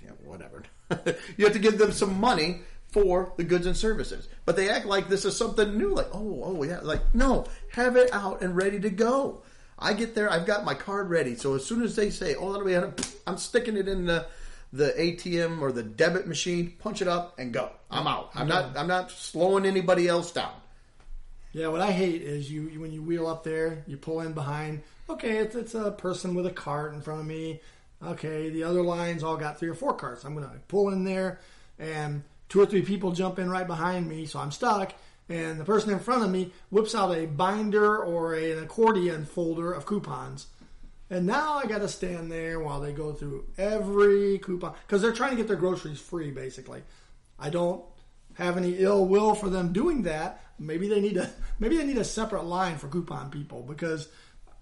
yeah, whatever. You have to give them some money for the goods and services. But they act like this is something new, like, oh, oh, yeah. Like, no, have it out and ready to go. I get there, I've got my card ready. So as soon as they say, oh, that'll be one hundred, I'm sticking it in the, the A T M or the debit machine, punch it up and go. I'm out. I'm not I'm not slowing anybody else down. Yeah, what I hate is you when you wheel up there, you pull in behind, okay, it's it's a person with a cart in front of me. Okay, the other line's all got three or four carts. I'm gonna pull in there and two or three people jump in right behind me, so I'm stuck. And the person in front of me whips out a binder or a, an accordion folder of coupons. And now I got to stand there while they go through every coupon. Because they're trying to get their groceries free, basically. I don't have any ill will for them doing that. Maybe they need a, maybe they need a separate line for coupon people. Because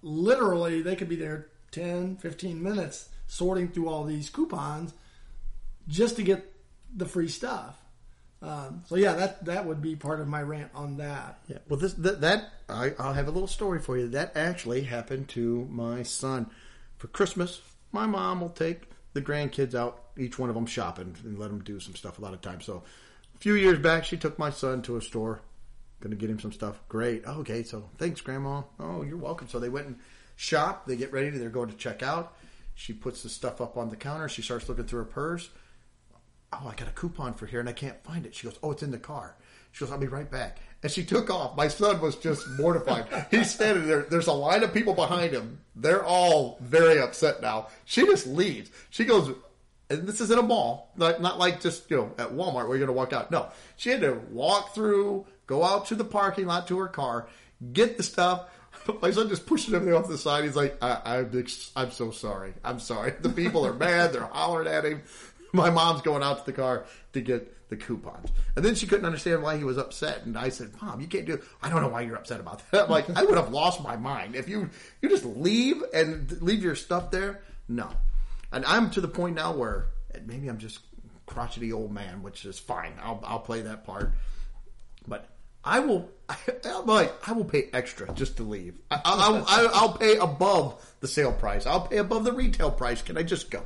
literally they could be there ten, fifteen minutes sorting through all these coupons just to get the free stuff. Um, so yeah, that that would be part of my rant on that. Yeah. Well, this th- that I, I'll have a little story for you. That actually happened to my son. For Christmas, my mom will take the grandkids out, each one of them shopping, and let them do some stuff a lot of times. So a few years back, she took my son to a store, going to get him some stuff. Great. Oh, okay. So thanks, Grandma. Oh, you're welcome. So they went and shopped. They get ready. They're going to check out. She puts the stuff up on the counter. She starts looking through her purse. oh, I got a coupon for here and I can't find it. She goes, oh, it's in the car. She goes, I'll be right back. And she took off. My son was just mortified. He's standing there. There's a line of people behind him. They're all very upset now. She just leaves. She goes, and this is in a mall, not, not like just, you know, at Walmart where you're going to walk out. No, she had to walk through, go out to the parking lot to her car, get the stuff. My son just pushes everything off the side. He's like, I, I'm, I'm so sorry. I'm sorry. The people are mad. They're hollering at him. My mom's going out to the car to get the coupons. And then she couldn't understand why he was upset. And I said, Mom, you can't do it. I don't know why you're upset about that. I'm like, I would have lost my mind. If you, you just leave and leave your stuff there, no. And I'm to the point now where maybe I'm just crotchety old man, which is fine. I'll I'll play that part. But I will, I, I'm like, I will pay extra just to leave. I, I, I, I'll pay above the sale price. I'll pay above the retail price. Can I just go?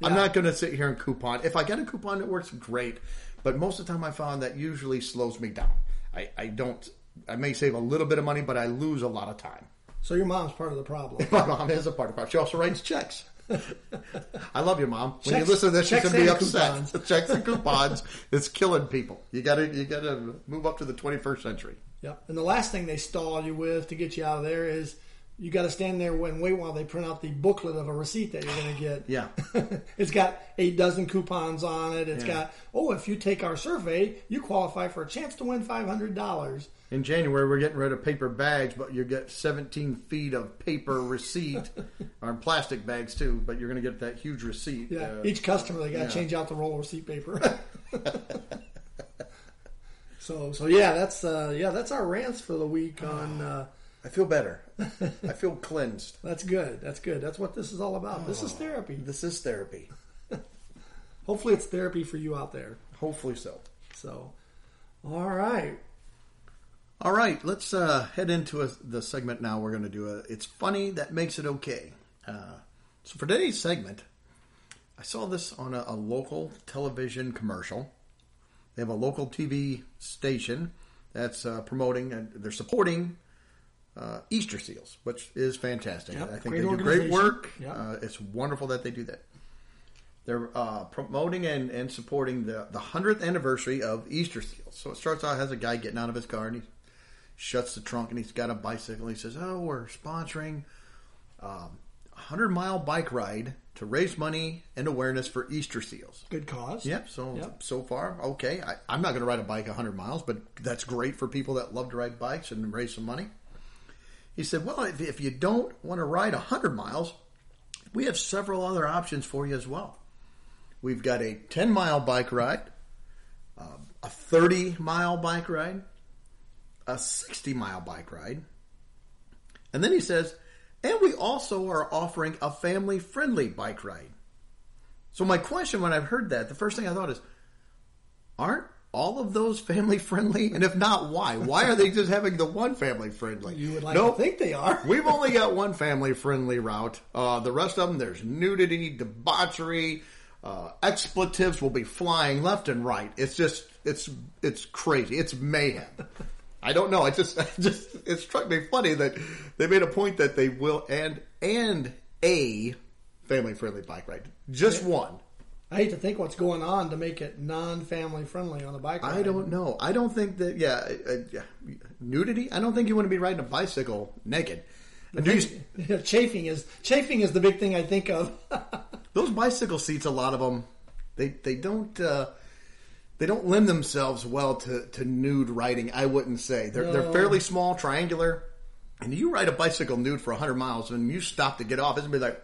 Yeah. I'm not going to sit here and coupon. If I get a coupon that works, great. But most of the time I found that usually slows me down. I, I don't, I may save a little bit of money, but I lose a lot of time. So your mom's part of the problem. My mom is a part of the problem. She also writes checks. I love you, Mom. When checks, you listen to this, she's going to be upset. Coupons. Checks and coupons. It's killing people. You got to you got to move up to the twenty-first century. Yep. And the last thing they stall you with to get you out of there is you got to stand there and wait while they print out the booklet of a receipt that you're going to get. Yeah. It's got a dozen coupons on it. It's yeah. got, oh, if you take our survey, you qualify for a chance to win five hundred dollars. In January, we're getting rid of paper bags, but you get seventeen feet of paper receipt, or plastic bags too, but you're going to get that huge receipt. Yeah. Uh, Each customer, they got to yeah. change out the roll of receipt paper. so, so yeah, that's uh, yeah, that's our rants for the week on... Uh, I feel better. I feel cleansed. That's good. That's good. That's what this is all about. Oh, this is therapy. This is therapy. Hopefully it's therapy for you out there. Hopefully so. So, all right. All right. Let's uh, head into a, the segment now. We're going to do a It's Funny That Makes It Okay. Uh, so for today's segment, I saw this on a, a local television commercial. They have a local T V station that's uh, promoting, and they're supporting... Uh, Easter Seals, which is fantastic. Yep, I think they do great work. Yep. Uh, it's wonderful that they do that. They're uh, promoting and, and supporting the, the hundredth anniversary of Easter Seals. So it starts out, has a guy getting out of his car and he shuts the trunk and he's got a bicycle. And he says, oh, we're sponsoring um, a hundred-mile bike ride to raise money and awareness for Easter Seals. Good cause. Yep. So, yep. so far, okay. I, I'm not going to ride a bike one hundred miles, but that's great for people that love to ride bikes and raise some money. He said, well, if, if you don't want to ride one hundred miles, we have several other options for you as well. We've got a ten-mile bike ride, uh, a thirty-mile bike ride, a sixty-mile bike ride. And then he says, and we also are offering a family-friendly bike ride. So my question when I've heard that, the first thing I thought is, aren't all of those family-friendly? And if not, why? Why are they just having the one family-friendly? You would like nope. to think they are. We've only got one family-friendly route. Uh, the rest of them, there's nudity, debauchery, uh, expletives will be flying left and right. It's just, it's it's crazy. It's mayhem. I don't know. It just, I just, it struck me funny that they made a point that they will and and a family-friendly bike ride. Just yeah. one. I hate to think what's going on to make it non-family friendly on a bike ride. I don't know. I don't think that, yeah, uh, yeah. nudity? I don't think you want to be riding a bicycle naked. These, chafing is chafing is the big thing I think of. Those bicycle seats, a lot of them, they, they don't uh, they don't lend themselves well to, to nude riding, I wouldn't say. They're, no. they're fairly small, triangular, and you ride a bicycle nude for one hundred miles and you stop to get off, it's going to be like,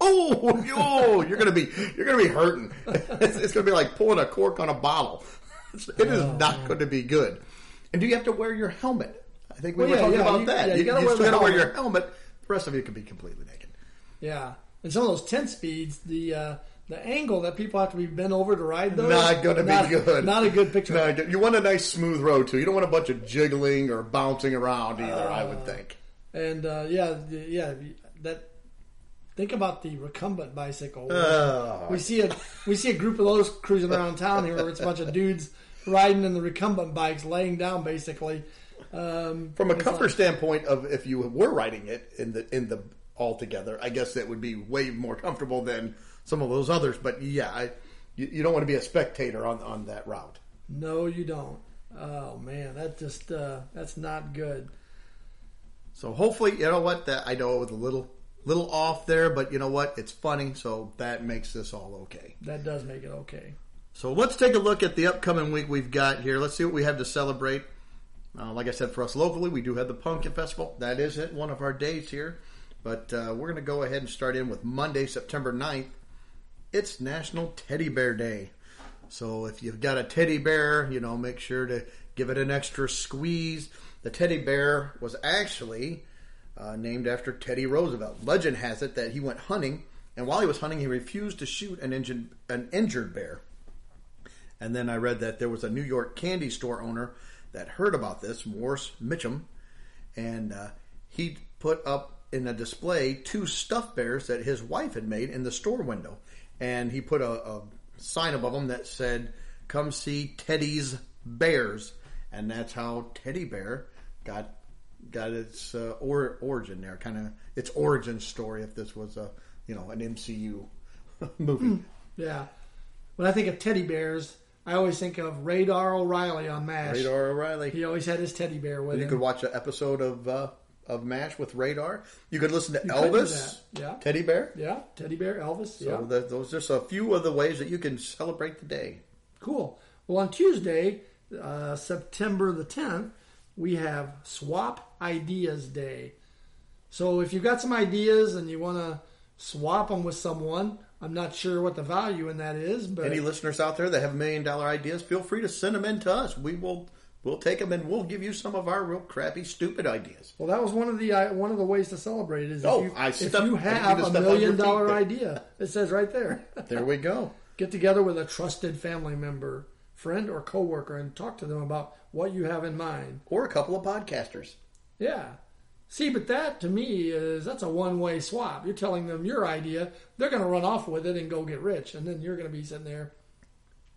oh, yo, you're gonna be you're gonna be hurting. It's, it's gonna be like pulling a cork on a bottle. It's, it is oh, not going to be good. And do you have to wear your helmet? I think we well, were yeah, talking yeah, about you, that. Yeah, you, you gotta, you wear, still gotta wear your helmet. The rest of you can be completely naked. Yeah, and some of those ten speeds, the uh, the angle that people have to be bent over to ride those, not going to be good. Not a good picture. Not good. You want a nice smooth road too. You don't want a bunch of jiggling or bouncing around either. Uh, I would think. And uh, yeah, yeah, that. Think about the recumbent bicycle. Oh. We see a we see a group of those cruising around town here where it's a bunch of dudes riding in the recumbent bikes, laying down basically. Um, From a comfort like, standpoint of if you were riding it in the in the altogether, I guess that would be way more comfortable than some of those others. But yeah, I, you, you don't want to be a spectator on, on that route. No, you don't. Oh, man, that just uh, that's not good. So hopefully, you know what, that I know it was a little little off there, but you know what, it's funny, so that makes this all okay. That does make it okay. So let's take a look at the upcoming week we've got here. Let's see what we have to celebrate. Uh, like I said, for us locally, we do have the Pumpkin Festival. That is it, one of our days here. But uh, we're going to go ahead and start in with Monday, September ninth. It's National Teddy Bear Day. So if you've got a teddy bear, you know, make sure to give it an extra squeeze. The teddy bear was actually uh, named after Teddy Roosevelt. Legend has it that he went hunting, and while he was hunting, he refused to shoot an injured, an injured bear. And then I read that there was a New York candy store owner that heard about this, Morris Mitchum, and uh, he put up in a display two stuffed bears that his wife had made in the store window. And he put a... a sign above them that said, "Come see Teddy's Bears," and that's how teddy bear got got its uh, or, origin there, kind of its origin story. If this was a you know an M C U movie, yeah. When I think of teddy bears, I always think of Radar O'Reilly on MASH. Radar O'Reilly. He always had his teddy bear with you him. You could watch an episode of uh, of MASH with Radar. You could listen to you Elvis, yeah. Teddy Bear. Yeah, Teddy Bear, Elvis. So yeah. the, those are just a few of the ways that you can celebrate the day. Cool. Well, on Tuesday, uh, September the tenth, we have Swap Ideas Day. So if you've got some ideas and you want to swap them with someone, I'm not sure what the value in that is. But any listeners out there that have million dollar ideas, feel free to send them in to us. We will... We'll take them and we'll give you some of our real crappy, stupid ideas. Well, that was one of the uh, one of the ways to celebrate is oh, if, you, I step, if you have a million dollar idea. It says right there. There we go. Get together with a trusted family member, friend, or coworker, and talk to them about what you have in mind. Or a couple of podcasters. Yeah. See, but that to me is that's a one way swap. You're telling them your idea, they're going to run off with it and go get rich, and then you're going to be sitting there.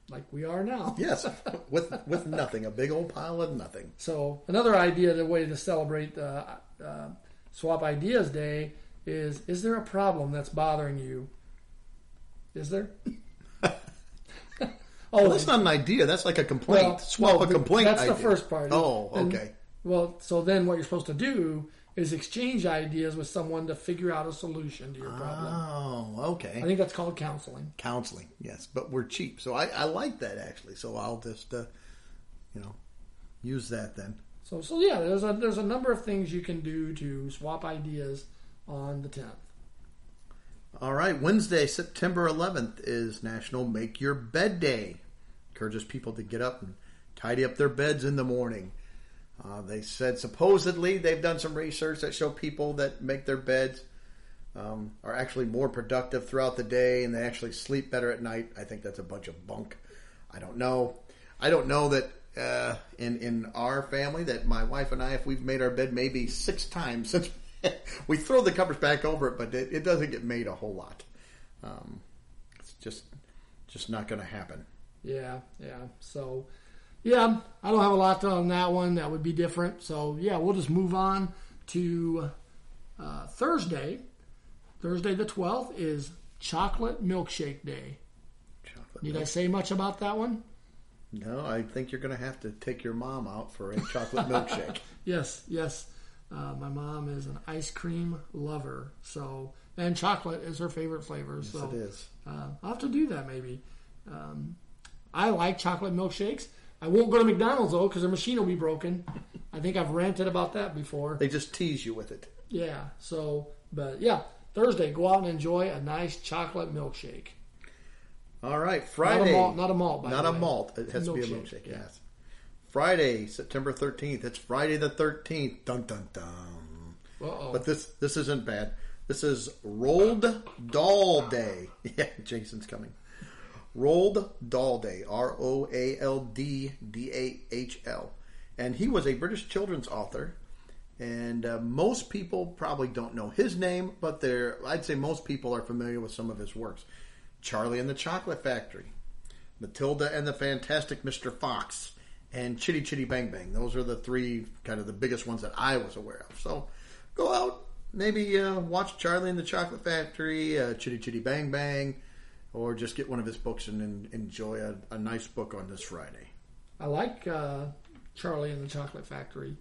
Like we are now. Yes, with with nothing, a big old pile of nothing. So another idea, the way to celebrate uh, uh, Swap Ideas Day is, is there a problem that's bothering you? Is there? oh, well, that's not an idea. That's like a complaint. Well, Swap well, a complaint That's idea. The first part. Oh, and, okay. Well, so then what you're supposed to do is exchange ideas with someone to figure out a solution to your problem. Oh, okay. I think that's called counseling. Counseling, yes. But we're cheap. So I, I like that, actually. So I'll just, uh, you know, use that then. So, so yeah, there's a, there's a number of things you can do to swap ideas on the tenth. All right. Wednesday, September eleventh is National Make Your Bed Day. Encourages people to get up and tidy up their beds in the morning. Uh, they said supposedly they've done some research that show people that make their beds um, are actually more productive throughout the day and they actually sleep better at night. I think that's a bunch of bunk. I don't know. I don't know that uh, in, in our family that my wife and I, if we've made our bed maybe six times since we throw the covers back over it, but it, it doesn't get made a whole lot. Um, it's just just not going to happen. Yeah, yeah. So... Yeah, I don't have a lot on that one. That would be different. So, yeah, we'll just move on to uh, Thursday. Thursday the twelfth is Chocolate Milkshake Day. Chocolate Need milk. I say much about that one? No, I think you're going to have to take your mom out for a chocolate milkshake. Yes, yes. Uh, my mom is an ice cream lover. so And chocolate is her favorite flavor. Yes, so, it is. Uh, I'll have to do that maybe. Um, I like chocolate milkshakes. I won't go to McDonald's, though, because their machine will be broken. I think I've ranted about that before. They just tease you with it. Yeah. So, but, yeah. Thursday, go out and enjoy a nice chocolate milkshake. All right. Friday. Not a malt, not a malt by the way. Not a malt. It has to be a milkshake, yes. Friday, September thirteenth. It's Friday the thirteenth. Dun, dun, dun. Uh-oh. But this, this isn't bad. This is Rolled Doll Day. Yeah, Jason's coming. Roald Dahl Day, R O A L D D A H L. And he was a British children's author. And uh, most people probably don't know his name, but they're, I'd say most people are familiar with some of his works. Charlie and the Chocolate Factory, Matilda and the Fantastic Mister Fox, and Chitty Chitty Bang Bang. Those are the three kind of the biggest ones that I was aware of. So go out, maybe uh, watch Charlie and the Chocolate Factory, uh, Chitty Chitty Bang Bang. or just get one of his books and, and enjoy a, a nice book on this Friday. I like uh, Charlie and the Chocolate Factory.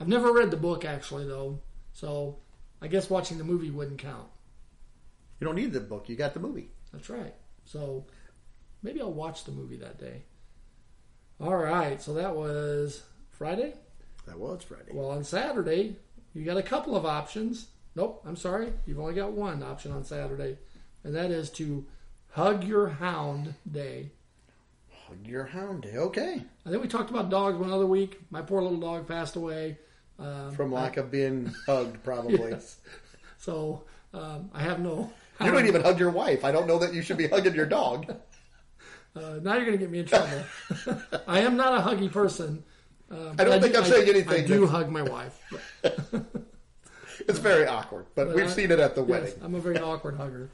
I've never read the book, actually, though, so I guess watching the movie wouldn't count. You don't need the book. You got the movie. That's right. So maybe I'll watch the movie that day. All right. So that was Friday? That was Friday. Well, on Saturday, you got a couple of options. Nope, I'm sorry. You've only got one option on Saturday, and that is to Hug Your Hound Day. Hug Your Hound Day. Okay. I think we talked about dogs one other week. My poor little dog passed away. Um, From lack I, of being hugged, probably. Yes. So um, I have no... You don't even hug your wife. I don't know that you should be hugging your dog. Uh, now you're going to get me in trouble. I am not a huggy person. Uh, I don't I think do, I'm I, saying anything. I do that... hug my wife. It's very awkward, but, but we've I, seen it at the yes, wedding. I'm a very awkward hugger.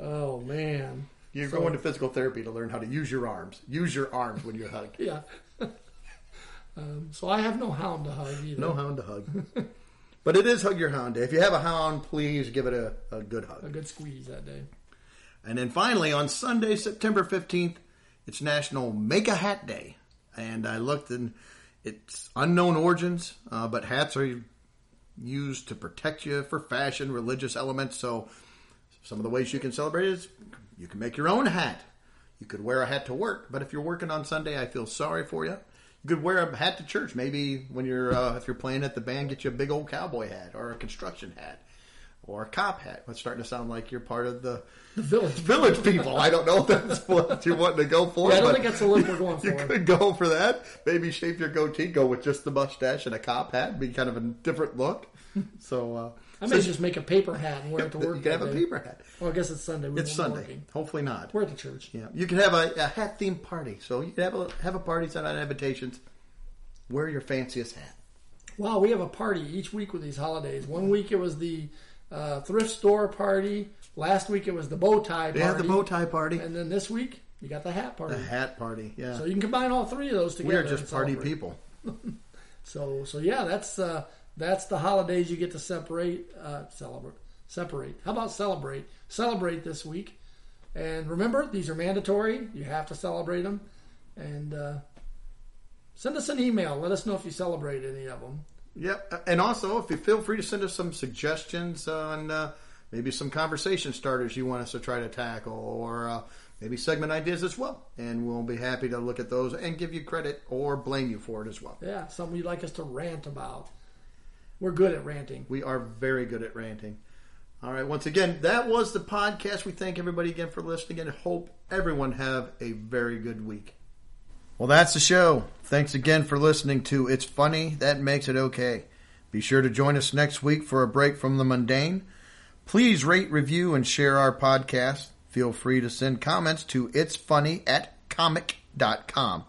Oh, man. You're so, going to physical therapy to learn how to use your arms. Use your arms when you hug. Yeah. um, so I have no hound to hug either. No hound to hug. But it is Hug Your Hound Day. If you have a hound, please give it a, a good hug. A good squeeze that day. And then finally, on Sunday, September fifteenth, it's National Make a Hat Day. And I looked, and it's unknown origins, uh, but hats are used to protect you for fashion, religious elements. So some of the ways you can celebrate is you can make your own hat. You could wear a hat to work, but if you're working on Sunday, I feel sorry for you. You could wear a hat to church. Maybe when you're uh, if you're playing at the band, get you a big old cowboy hat or a construction hat or a cop hat. It's starting to sound like you're part of the, the village village people. I don't know if that's what you're wanting to go for. Yeah, I don't think that's the look we're going for. You could go for that. Maybe shape your goatee, go with just the mustache and a cop hat, be kind of a different look. So uh, I may so just make a paper hat and wear it to work. You could have day. a paper hat. Well, I guess it's Sunday. We it's Sunday. Working. Hopefully not. We're at the church. Yeah, you could have a, a hat themed party. So you could have a have a party, send out invitations. Wear your fanciest hat. Wow, we have a party each week with these holidays. One week it was the uh, thrift store party. Last week it was the bow tie party. Yeah, the bow tie party. And then this week you got the hat party. The hat party. Yeah. So you can combine all three of those together. We are just party people. so so yeah, that's. Uh, That's the holidays you get to separate, uh, celebrate, separate. How about celebrate? Celebrate this week. And remember, these are mandatory. You have to celebrate them. And uh, send us an email. Let us know if you celebrate any of them. Yep. And also, if you feel free to send us some suggestions on uh, maybe some conversation starters you want us to try to tackle, or uh, maybe segment ideas as well. And we'll be happy to look at those and give you credit or blame you for it as well. Yeah, something you'd like us to rant about. We're good at ranting. We are very good at ranting. All right. Once again, that was the podcast. We thank everybody again for listening and hope everyone have a very good week. Well, that's the show. Thanks again for listening to It's Funny That Makes It Okay. Be sure to join us next week for a break from the mundane. Please rate, review, and share our podcast. Feel free to send comments to its funny at comic dot com.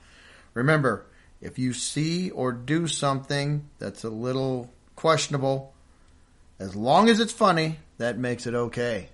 Remember, if you see or do something that's a little questionable, as long as it's funny, that makes it okay.